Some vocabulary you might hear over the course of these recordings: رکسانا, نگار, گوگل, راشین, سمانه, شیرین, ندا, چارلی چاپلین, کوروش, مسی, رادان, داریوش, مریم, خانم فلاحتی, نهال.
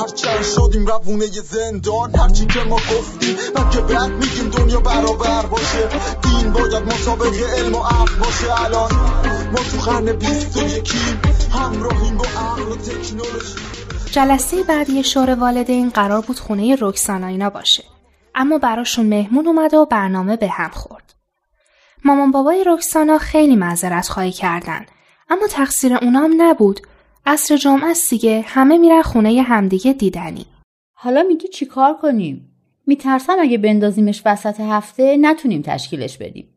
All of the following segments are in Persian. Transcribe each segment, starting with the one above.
هرچند شدیم روونه زندان، هرچی که ما گفتیم من که بعد میگیم دنیا برابر باشه، دین باید مسابق علم و عقل باشه. الان ما تو قرن 21ام همراهیم با عقل و تکنولوژی. جلسه بعدی شور والدین قرار بود خونه رکسانا اینا باشه، اما براشون مهمون اومد و برنامه به هم خورد. مامان بابای رکسانا خیلی معذرت خواهی کردن، اما تقصیر اونام نبود. عصر جمعه است دیگه، همه میرن خونه همدیگه دیدنی. حالا میگی چی کار کنیم؟ میترسم اگه بندازیمش وسط هفته نتونیم تشکیلش بدیم.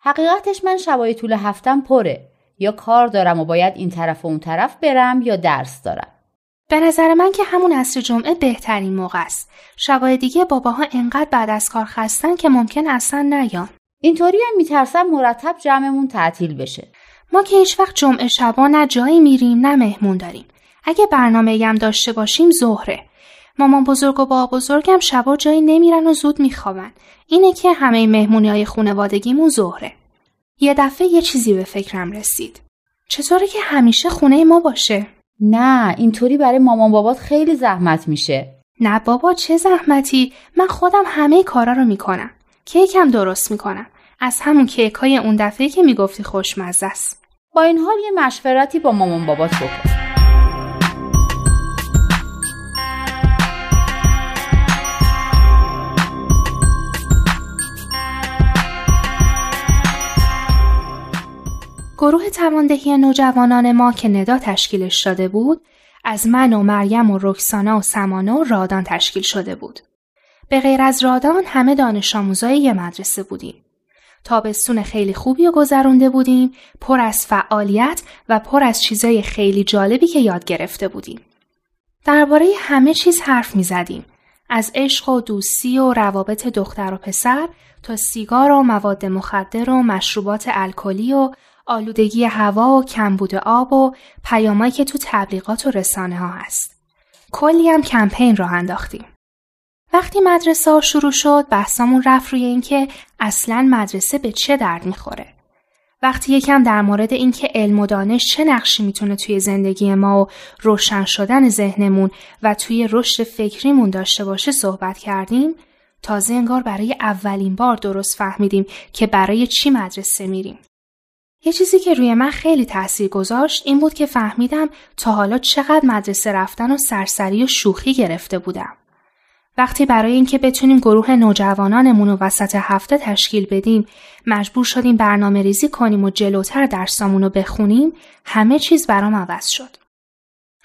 حقیقتش من شبای طول هفتم پره، یا کار دارم و باید این طرف و اون طرف برم، یا درس دارم. به نظر من که همون عصر جمعه بهترین موقع است. شبای دیگه باباها انقدر بعد از کار خستن که ممکن اصلا نیان. اینطوری هم میترسم مرتب جمعمون تعطیل بشه. ما که هیچ وقت جمعه شبا نه جایی میریم نه مهمون داریم. اگه برنامه‌ای هم داشته باشیم ظهره. مامان بزرگ و بابا بزرگم شبا جایی نمیرن و زود میخوابن. اینه که همه مهمونی‌های خانوادگیمون ظهره. یه دفعه یه چیزی به فکرم رسید. چطوره که همیشه خونه ما باشه؟ نه، اینطوری برای مامان بابات خیلی زحمت میشه. نه بابا چه زحمتی؟ من خودم همه کارا رو میکنم. کیکم درست میکنم. از همون کیکای اون دفعه که میگفتی خوشمزه است. با این حال یه مشورتی با مامان بابات بکن. گروه تواندهی نوجوانان ما که ندا تشکیلش شده بود، از من و مریم و رکسانا و سمانه و رادان تشکیل شده بود. به غیر از رادان همه دانش آموزای یه مدرسه بودیم. تابستون خیلی خوبی رو گذرونده بودیم، پر از فعالیت و پر از چیزای خیلی جالبی که یاد گرفته بودیم. درباره همه چیز حرف می زدیم. از عشق و دوستی و روابط دختر و پسر تا سیگار و مواد مخدر و مشروبات الکلی و آلودگی هوا و کمبود آب و پیامایی که تو تبلیغات و رسانه ها هست. کلی هم کمپین راه انداختیم. وقتی مدرسه شروع شد بحثمون رفت روی اینکه اصلاً مدرسه به چه درد میخوره. وقتی یکم در مورد اینکه علم و دانش چه نقشی میتونه توی زندگی ما و روشن شدن ذهنمون و توی رشد فکریمون داشته باشه صحبت کردیم، تازه انگار برای اولین بار درست فهمیدیم که برای چی مدرسه میریم. یه چیزی که روی من خیلی تأثیر گذاشت این بود که فهمیدم تا حالا چقدر مدرسه رفتن و سرسری و شوخی گرفته بودم. وقتی برای اینکه بتونیم گروه نوجوانانمون رو وسط هفته تشکیل بدیم مجبور شدیم برنامه ریزی کنیم و جلوتر درسامون رو بخونیم، همه چیز برام عوض شد.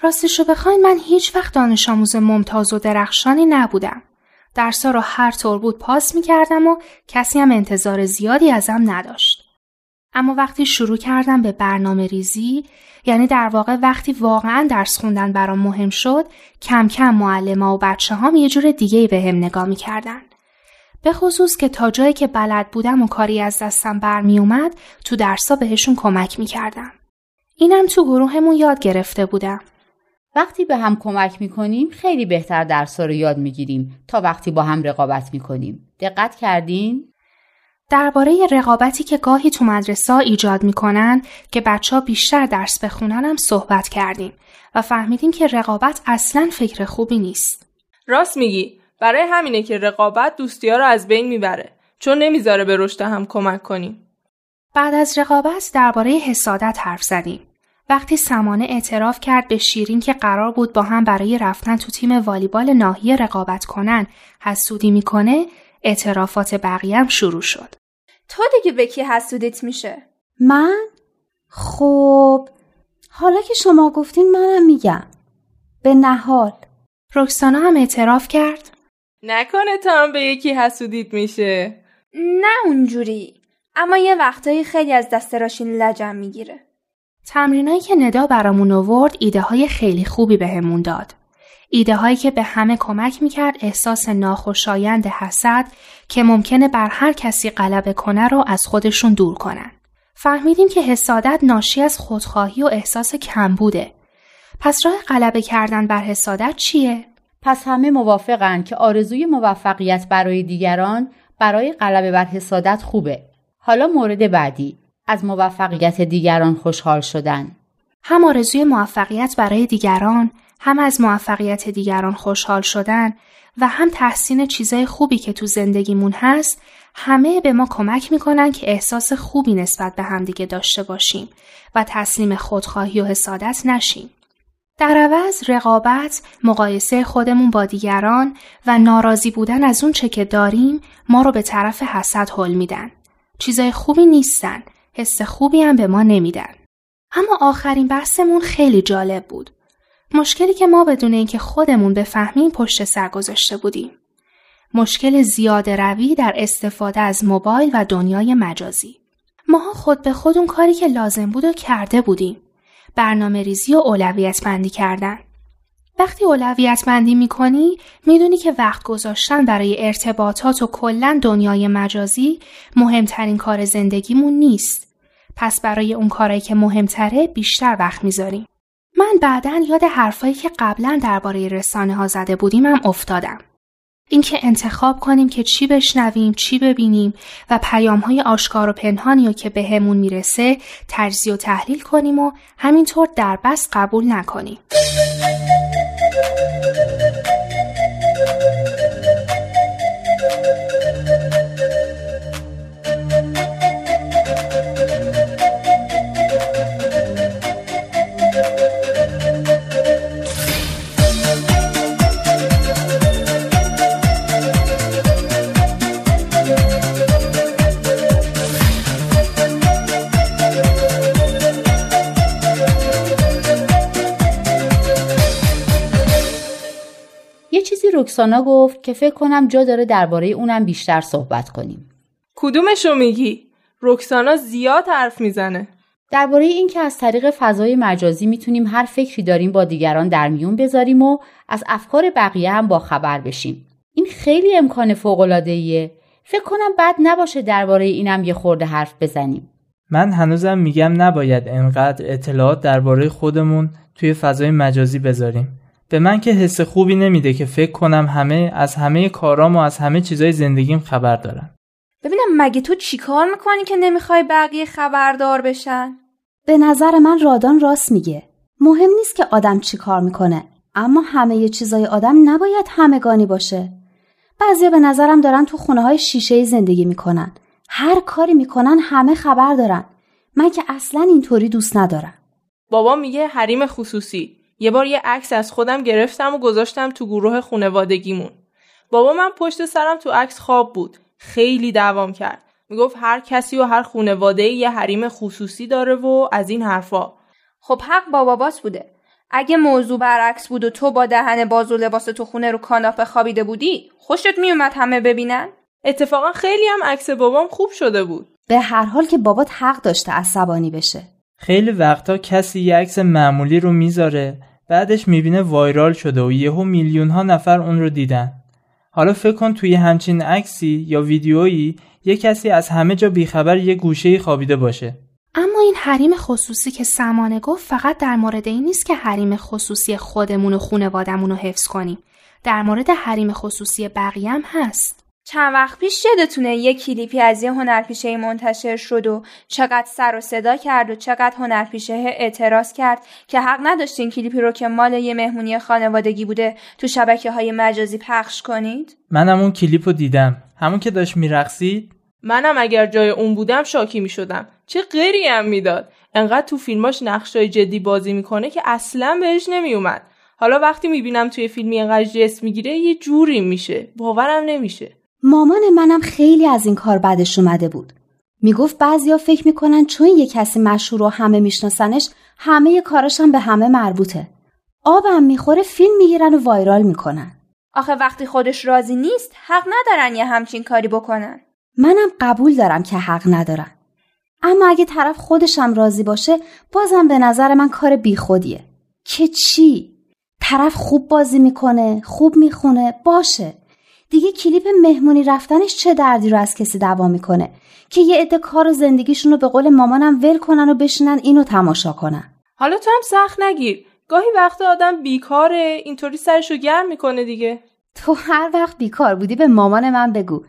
راستشو بخواید من هیچ وقت دانش آموز ممتاز و درخشانی نبودم. درسا رو هر طور بود پاس می‌کردم و کسی هم انتظار زیادی ازم نداشت. اما وقتی شروع کردم به برنامه ریزی، یعنی در واقع وقتی واقعا درس خوندن برام مهم شد، کم کم معلم‌ها و بچه‌هام یه جور دیگه‌ای بهم نگاه می‌کردن. به خصوص که تا جایی که بلد بودم و کاری از دستم برمی اومد، تو درس‌ها بهشون کمک می‌کردم. اینم تو گروهمون یاد گرفته بودم. وقتی به هم کمک می‌کنیم، خیلی بهتر درس‌ها رو یاد می‌گیریم تا وقتی با هم رقابت می‌کنیم. دقت کردین؟ درباره رقابتی که گاهی تو مدرسه ایجاد میکنن که بچه‌ها بیشتر درس بخونن هم صحبت کردیم و فهمیدیم که رقابت اصلاً فکر خوبی نیست. راست میگی، برای همینه که رقابت دوستی‌ها رو از بین میبره، چون نمیذاره به رشد هم کمک کنیم. بعد از رقابت درباره حسادت حرف زدیم. وقتی سمانه اعتراف کرد به شیرین که قرار بود با هم برای رفتن تو تیم والیبال ناحیه رقابت کنن، حسودی میکنه، اعترافات بقیه هم شروع شد. تو دیگه به کی حسودیت میشه؟ من؟ خب حالا که شما گفتین منم میگم. به نهال. رکسانا هم اعتراف کرد. نکنه تا هم به یکی حسودیت میشه؟ نه اونجوری، اما یه وقتایی خیلی از دست راشین لجم میگیره. تمرینایی که ندا برامون آورد ایده های خیلی خوبی بهمون داد. ایده هایی که به همه کمک میکرد احساس ناخوشایند حسد که ممکنه بر هر کسی غلبه کنه رو از خودشون دور کنن. فهمیدیم که حسادت ناشی از خودخواهی و احساس کمبوده. پس راه غلبه کردن بر حسادت چیه؟ پس همه موافقن که آرزوی موفقیت برای دیگران برای غلبه بر حسادت خوبه. حالا مورد بعدی، از موفقیت دیگران خوشحال شدن. هم آرزوی موفقیت برای دیگران، هم از موفقیت دیگران خوشحال شدن و هم تحسین چیزای خوبی که تو زندگیمون هست، همه به ما کمک میکنن که احساس خوبی نسبت به همدیگه داشته باشیم و تسلیم خودخواهی و حسادت نشیم. در عوض رقابت، مقایسه خودمون با دیگران و ناراضی بودن از اون چه که داریم ما رو به طرف حسد هل میدن. چیزای خوبی نیستن، حس خوبی هم به ما نمیدن. اما آخرین بحثمون خیلی جالب بود. مشکلی که ما بدون اینکه خودمون بفهمیم پشت سر گذاشته بودیم. مشکل زیاده روی در استفاده از موبایل و دنیای مجازی. ماها خود به خود اون کاری که لازم بود و کرده بودیم. برنامه ریزی و اولویت بندی کردن. وقتی اولویت بندی میکنی میدونی که وقت گذاشتن برای ارتباطات و کلن دنیای مجازی مهمترین کار زندگیمون نیست. پس برای اون کارایی که مهمتره بیشتر وقت میذاریم. من بعداً یاد حرفایی که قبلاً درباره رسانه ها زده بودیم هم افتادم. اینکه انتخاب کنیم که چی بشنویم، چی ببینیم و پیام های آشکار و پنهانی رو که بهمون میرسه تجزیه و تحلیل کنیم و همینطور در بس قبول نکنیم. رکسانا گفت که فکر کنم جا داره درباره اونم بیشتر صحبت کنیم. کدومشو میگی؟ رکسانا زیاد حرف میزنه. درباره این که از طریق فضای مجازی میتونیم هر فکری داریم با دیگران در میون بذاریم و از افکار بقیه هم با خبر بشیم. این خیلی امکان فوق العاده ایه. فکر کنم بد نباشه درباره اینم یه خورده حرف بزنیم. من هنوزم میگم نباید انقدر اطلاعات درباره خودمون توی فضای مجازی بذاریم. به من که حس خوبی نمیده که فکر کنم همه از همه کارام و از همه چیزای زندگیم خبر دارن. ببینم مگه تو چی کار میکنی که نمیخوای بقیه خبردار بشن؟ به نظر من رادان راست میگه. مهم نیست که آدم چی کار میکنه، اما همه چیزای آدم نباید همگانی باشه. بعضیا به نظرم دارن تو خونه های شیشه‌ای زندگی میکنن. هر کاری میکنن همه خبر دارن. من که اصلاً اینطوری دوست ندارم. بابا میگه حریم خصوصی. یه بار یه عکس از خودم گرفتم و گذاشتم تو گروه خانوادگیمون. بابا من پشت سرم تو عکس خواب بود. خیلی دوام کرد. میگفت هر کسی و هر خانواده‌ای یه حریم خصوصی داره و از این حرفا. خب حق با باباس بوده. اگه موضوع برعکس بود و تو با دهن باز و لباس تو خونه رو کاناپه خوابیده بودی، خوشت میومد همه ببینن؟ اتفاقا خیلی هم عکس بابام خوب شده بود. به هر حال که بابات حق داشته عصبانی بشه. خیلی وقتا کسی یه عکس معمولی رو میذاره، بعدش میبینه وایرال شده و یهو میلیون ها نفر اون رو دیدن. حالا فکر کن توی همچین عکسی یا ویدیویی یه کسی از همه جا بیخبر یه گوشه‌ای خوابیده باشه. اما این حریم خصوصی که سمانه گفت فقط در مورد این نیست که حریم خصوصی خودمون و خانواده‌مون رو حفظ کنیم. در مورد حریم خصوصی بقیه هم هست. چند وقت پیش یادتونه یه کلیپی از یه هنرپیشه منتشر شد و چقدر سر و صدا کرد و چقدر هنرپیشه اعتراض کرد که حق نداشتین این کلیپی رو که مال یه مهمونی خانوادگی بوده تو شبکه‌های مجازی پخش کنید؟ منم اون کلیپ رو دیدم. همون که داشت میرقصید؟ منم اگر جای اون بودم شاکی میشدم. چه قری هم میداد. انقدر تو فیلماش نقشای جدی بازی میکنه که اصلاً بهش نمیومد. حالا وقتی میبینم توی فیلمی انقدر جس میگیره یه جوری میشه. باورم نمیشه. مامان منم خیلی از این کار بعدش اومده بود. میگفت بعضیا فکر میکنن چون یه کسی مشهور و همه میشناسنش، همه یه کاراش هم به همه مربوطه. آبم میخوره فیلم میگیرن و وایرال میکنن. آخه وقتی خودش راضی نیست، حق ندارن یه همچین کاری بکنن. منم قبول دارم که حق ندارن. اما اگه طرف خودش هم راضی باشه، بازم به نظر من کار بیخودیه. که چی؟ طرف خوب بازی میکنه، خوب میخونه، باشه. دیگه کلیپ مهمونی رفتنش چه دردی رو از کسی دعوا میکنه که یه عده کار و زندگیشون رو به قول مامانم ول کنن و بشینن اینو تماشا کنن. حالا تو هم سخت نگیر. گاهی وقت آدم بیکاره، اینطوری سرشو گرم میکنه دیگه. تو هر وقت بیکار بودی به مامان من بگو.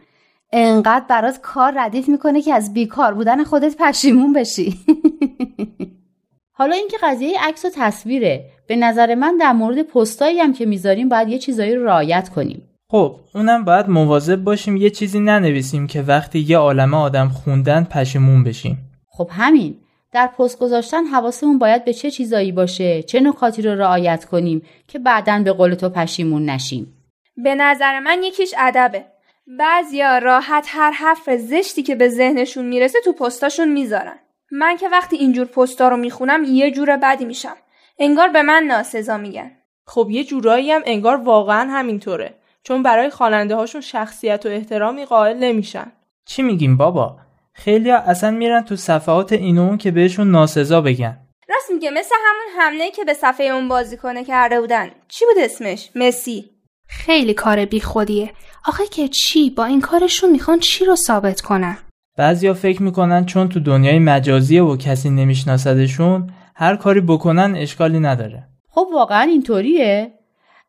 انقدر برات کار ردیف میکنه که از بیکار بودن خودت پشیمون بشی. حالا اینکه قضیه عکس و تصویره، به نظر من در مورد پستایی هم که میذاریم باید یه چیزایی رو رعایت کنیم. خب اونم باید مواظب باشیم یه چیزی ننویسیم که وقتی یه عالمه آدم خوندن پشیمون بشیم. خب همین، در پست گذاشتن حواسمون باید به چه چیزایی باشه، چه نکاتی رو رعایت کنیم که بعداً به قول تو پشیمون نشیم. به نظر من یکیش ادبه. بعضیا راحت هر حرف زشتی که به ذهنشون میرسه تو پستاشون میذارن. من که وقتی اینجور پستا رو میخونم یه جور بدی میشم. انگار به من ناسزا میگن. خب یه جورایی هم انگار واقعاً همینطوره. چون برای خواننده‌هاشون شخصیت و احترامی قائل نمیشن. چی میگیم بابا؟ خیلی‌ها اصلا میرن تو صفحات اینون که بهشون ناسزا بگن. راست میگه، مثل همون حمله که به صفحه اون بازیکن کرده بودن. چی بود اسمش؟ مسی. خیلی کار بیخودیه. آخه که چی؟ با این کارشون میخوان چی رو ثابت کنن؟ بعضیا فکر میکنن چون تو دنیای مجازیه و کسی نمیشناسدشون، هر کاری بکنن اشکالی نداره. خب واقعا اینطوریه؟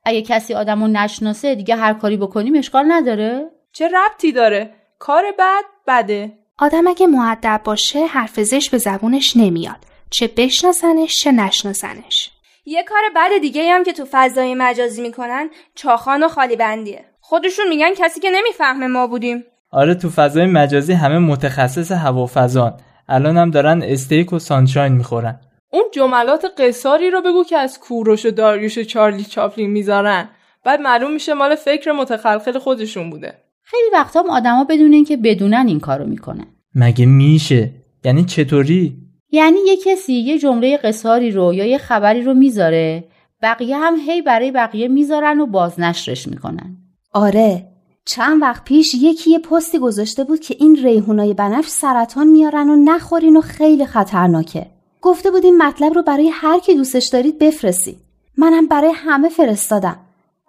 اگه کسی آدمو نشناسه دیگه هر کاری بکنیم اشکال نداره؟ چه ربطی داره؟ کار بد بده. آدم اگه مؤدب باشه حرف زشت به زبونش نمیاد، چه بشناسنش چه نشناسنش. یه کار بد دیگه هم که تو فضای مجازی میکنن چاخان و خالی بندیه. خودشون میگن کسی که نمیفهمه ما بودیم. آره تو فضای مجازی همه متخصص هوافضان، الان هم دارن استیک و سانشاین میخورن. اون جملات قصاری رو بگو که از کوروش و داریوش و چارلی چاپلین میذارن، بعد معلوم میشه مال فکر متخلخل خودشون بوده. خیلی وقتا هم آدما بدون اینکه بدونن این کارو میکنن. مگه میشه؟ یعنی چطوری؟ یعنی یه کسی یه جمله قصاری رو یا یه خبری رو میذاره، بقیه هم هی برای بقیه میذارن و بازنشرش میکنن. آره، چند وقت پیش یکی یه پستی گذاشته بود که این ریحونای بنفش سرطان میارن و نخورین و خیلی خطرناکه. گفته بود این مطلب رو برای هر کی دوستش دارید بفرستید. منم برای همه فرستادم.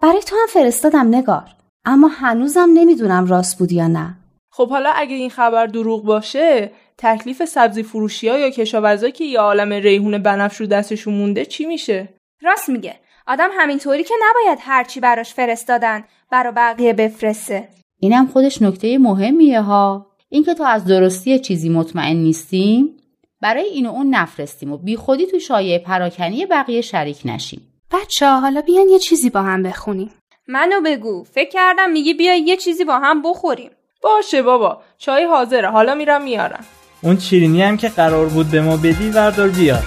برای تو هم فرستادم نگار. اما هنوزم نمیدونم راست بود یا نه. خب حالا اگه این خبر دروغ باشه، تکلیف سبزی فروشی‌ها یا کشاورزایی که یه عالمه ریحون بنفش رو دستشون مونده چی میشه؟ راست میگه. آدم همینطوری که نباید هر چی براش فرستادن برای بقیه بفرسته. اینم خودش نکته مهمیه ها. اینکه تو از درستی چیزی مطمئن نیستیم، برای این و اون نفرستیم و بی خودی تو شایعه پراکنی بقیه شریک نشیم. بچه‌ها حالا بیان یه چیزی با هم بخونیم. منو بگو، فکر کردم میگی بیا یه چیزی با هم بخوریم. باشه بابا، چای حاضره، حالا میرم میارم. اون شیرینی هم که قرار بود به ما بدی وردار بیار.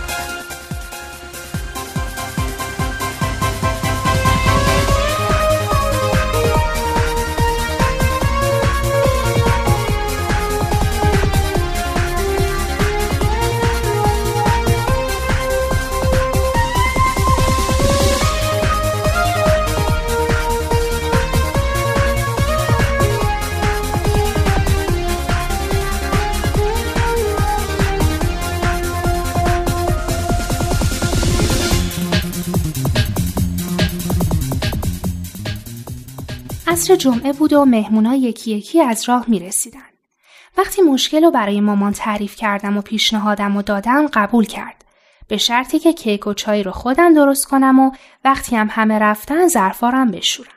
عصر جمعه بود و مهمون‌ها یکی یکی از راه می‌رسیدن. وقتی مشکل رو برای مامان تعریف کردم و پیشنهادم رو دادم قبول کرد. به شرطی که کیک و چای رو خودم درست کنم و وقتی هم همه رفتن ظرفا رو هم بشورم.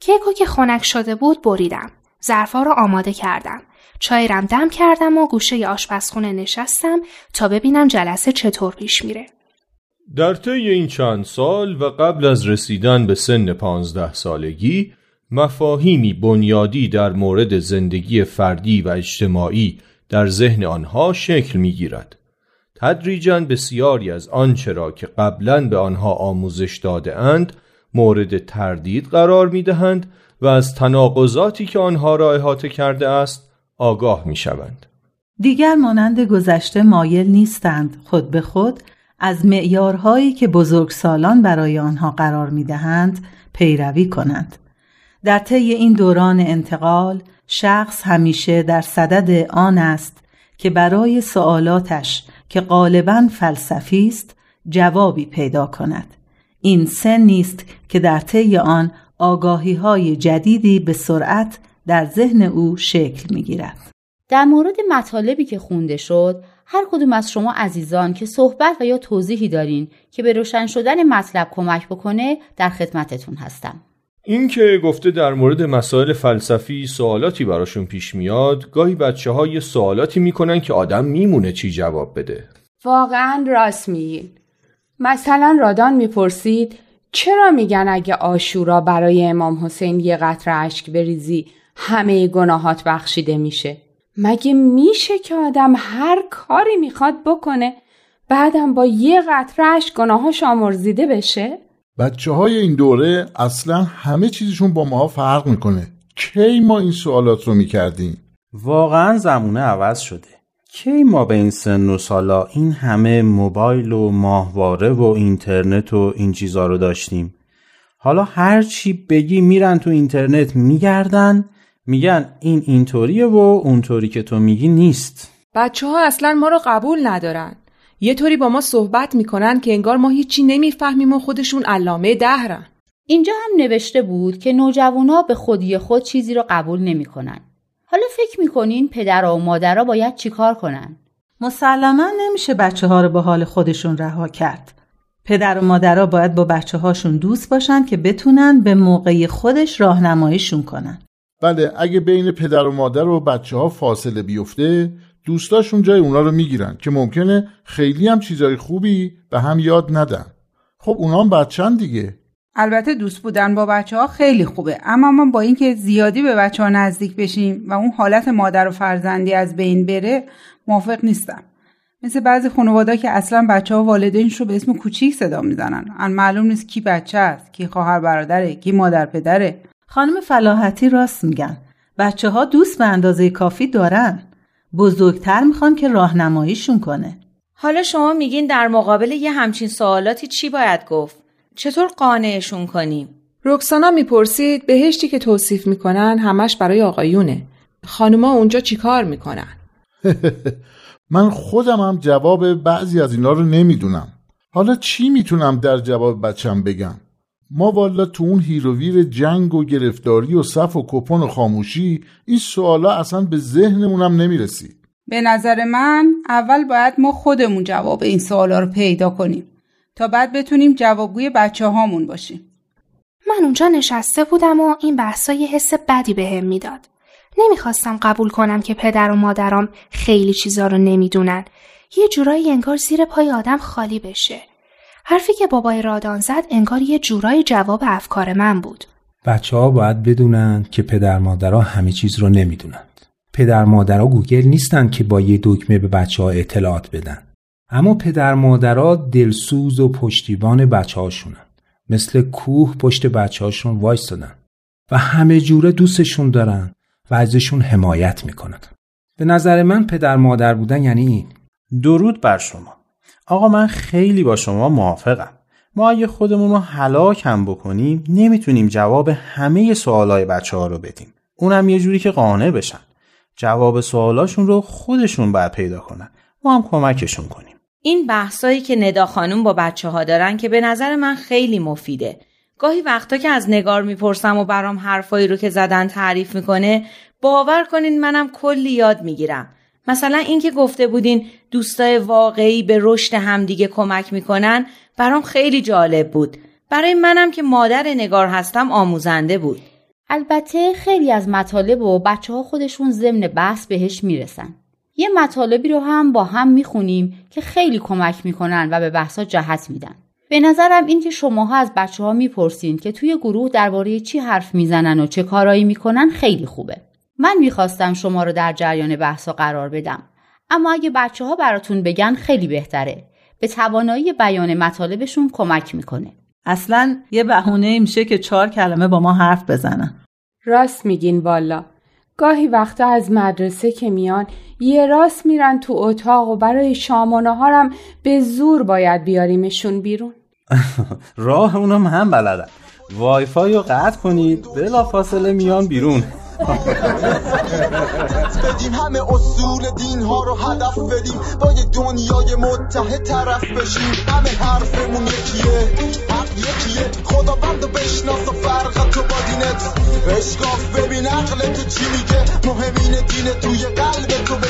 کیکو که خنک شده بود بریدم. ظرفا رو آماده کردم. چای رو دم کردم و گوشه آشپزخونه نشستم تا ببینم جلسه چطور پیش میره. در طی این چند سال و قبل از رسیدن به سن 15 سالگی، مفاهیمی بنیادی در مورد زندگی فردی و اجتماعی در ذهن آنها شکل می‌گیرد. تدریجاً بسیاری از آنچه را که قبلاً به آنها آموزش داده اند مورد تردید قرار می‌دهند و از تناقضاتی که آنها را احاطه کرده است آگاه می‌شوند. دیگر مانند گذشته مایل نیستند خود به خود از معیارهایی که بزرگسالان برای آنها قرار می‌دهند پیروی کنند. در طی این دوران انتقال، شخص همیشه در صدد آن است که برای سوالاتش که غالباً فلسفی است، جوابی پیدا کند. این سنی است که در طی آن آگاهی‌های جدیدی به سرعت در ذهن او شکل می‌گیرد. در مورد مطالبی که خونده شد، هر کدوم از شما عزیزان که صحبت و یا توضیحی دارین که به روشن شدن مطلب کمک بکنه، در خدمتتون هستم. این که گفته در مورد مسائل فلسفی سوالاتی براشون پیش میاد، گاهی بچه‌ها یه سوالاتی میکنن که آدم میمونه چی جواب بده. واقعاً راست میگین. مثلا رادان میپرسید چرا میگن اگه عاشورا برای امام حسین یه قطره اشک بریزی همه گناهات بخشیده میشه؟ مگه میشه که آدم هر کاری میخواد بکنه بعدم با یه قطره اشک گناهاش آمرزیده بشه؟ بچه های این دوره اصلا همه چیزشون با ما فرق میکنه. کی ما این سوالات رو میکردیم؟ واقعا زمونه عوض شده. کی ما به این سن و سالا این همه موبایل و ماهواره و اینترنت و این چیزا رو داشتیم؟ حالا هر چی بگی میرن تو اینترنت میگردن میگن این اینطوریه و اونطوری که تو میگی نیست. بچه ها اصلا ما رو قبول ندارن. یه طوری با ما صحبت میکنن که انگار ما هیچی نمیفهمیم و خودشون علامه دهرن. اینجا هم نوشته بود که نوجوانا به خودی خود چیزی رو قبول نمیکنن. حالا فکر میکنین پدرها و مادرها باید چیکار کنن؟ مسلما نمیشه بچه ها رو به حال خودشون رها کرد. پدر و مادرها باید با بچه هاشون دوست باشن که بتونن به موقع خودش راهنماییشون کنن. بله، اگه بین پدر و مادر و بچه ها فاصله بیفته، دوستاشون جای اونا رو میگیرن که ممکنه خیلی هم چیزای خوبی به هم یاد ندن. خب اونا هم بچه‌ن دیگه. البته دوست بودن با بچه‌ها خیلی خوبه، اما ما با اینکه زیادی به بچه‌ها نزدیک بشیم و اون حالت مادر و فرزندی از بین بره موافق نیستم. مثل بعضی خانواده‌ها که اصلا بچه‌ها والدینش رو به اسم کوچیک صدا میزنن. ان معلوم نیست کی بچه است، کی خواهر برادره، کی مادر پدره. خانم فلاحتی راست میگن. بچه‌ها دوست به اندازه کافی دارن. بزرگتر میخوان که راهنماییشون کنه. حالا شما میگین در مقابل یه همچین سوالاتی چی باید گفت؟ چطور قانعشون کنیم؟ رکسانا میپرسید بهشتی که توصیف میکنن همش برای آقایونه. خانوما اونجا چیکار میکنن؟ من خودم هم جواب بعضی از اینا رو نمیدونم. حالا چی میتونم در جواب بچم بگم؟ ما والا تو اون هیروویر جنگ و گرفتاری و صف و کپون و خاموشی این سوالا اصلا به ذهنمونم نمیرسید. به نظر من اول باید ما خودمون جواب این سوالا رو پیدا کنیم تا بعد بتونیم جوابگوی بچه هامون باشیم. من اونجا نشسته بودم و این بحثا یه حس بدی بهم میداد. نمیخواستم قبول کنم که پدر و مادرم خیلی چیزا رو نمیدونن. یه جورایی انگار زیر پای آدم خالی بشه. حرفی که بابای رادان زد انگار یه جورایی جواب افکار من بود. بچه‌ها باید بدونن که پدر مادرها همه چیز رو نمیدونند. پدر مادرها گوگل نیستن که با یه دکمه به بچه‌ها اطلاعات بدن. اما پدر مادرها دلسوز و پشتیبان بچه‌هاشونن. مثل کوه پشت بچه‌هاشون وایسادن و همه جوره دوستشون دارن و ازشون حمایت میکنن. به نظر من پدر مادر بودن یعنی این. درود بر شما. آقا من خیلی با شما موافقم. ما اگه خودمون رو هلاک هم بکنیم نمیتونیم جواب همه سوالای بچه‌ها رو بدیم. اونم یه جوری که قانع بشن. جواب سوالاشون رو خودشون باید پیدا کنن. ما هم کمکشون کنیم. این بحثایی که ندا خانم با بچه‌ها دارن که به نظر من خیلی مفیده. گاهی وقتا که از نگار میپرسم و برام حرفایی رو که زدن تعریف میکنه، باور کنین منم کلی یاد میگیرم. مثلا این که گفته بودین دوستای واقعی به رشد همدیگه کمک میکنن برام خیلی جالب بود. برای منم که مادر نگار هستم آموزنده بود. البته خیلی از مطالب و بچه‌ها خودشون ضمن بحث بهش میرسن. یه مطالبی رو هم با هم میخونیم که خیلی کمک میکنن و به بحثا جهت میدن. به نظرم این که شماها از بچه‌ها میپرسین که توی گروه درباره چی حرف میزنن و چه کارایی میکنن خیلی خوبه. من میخواستم شما رو در جریان بحثا قرار بدم، اما اگه بچه ها براتون بگن خیلی بهتره. به توانایی بیان مطالبشون کمک میکنه. اصلا یه بهونه میشه که 4 کلمه با ما حرف بزنن. راست میگین والا. گاهی وقتا از مدرسه که میان یه راست میرن تو اتاق و برای شام و نهارم به زور باید بیاریمشون بیرون. راه اونم هم بلدن. وای فای رو قطع کنید بلافاصله میان بیرون. بدیم همه اصول دین ها رو هدف بدیم، با یه دنیای متحد طرف بشیم. همه حرفمون یکیه، حق یکیه، خداوندو بشناس و فرق تو با دینت اشکاف، ببین عقل تو چی میگه، مهم اینه دین توی قلب تو.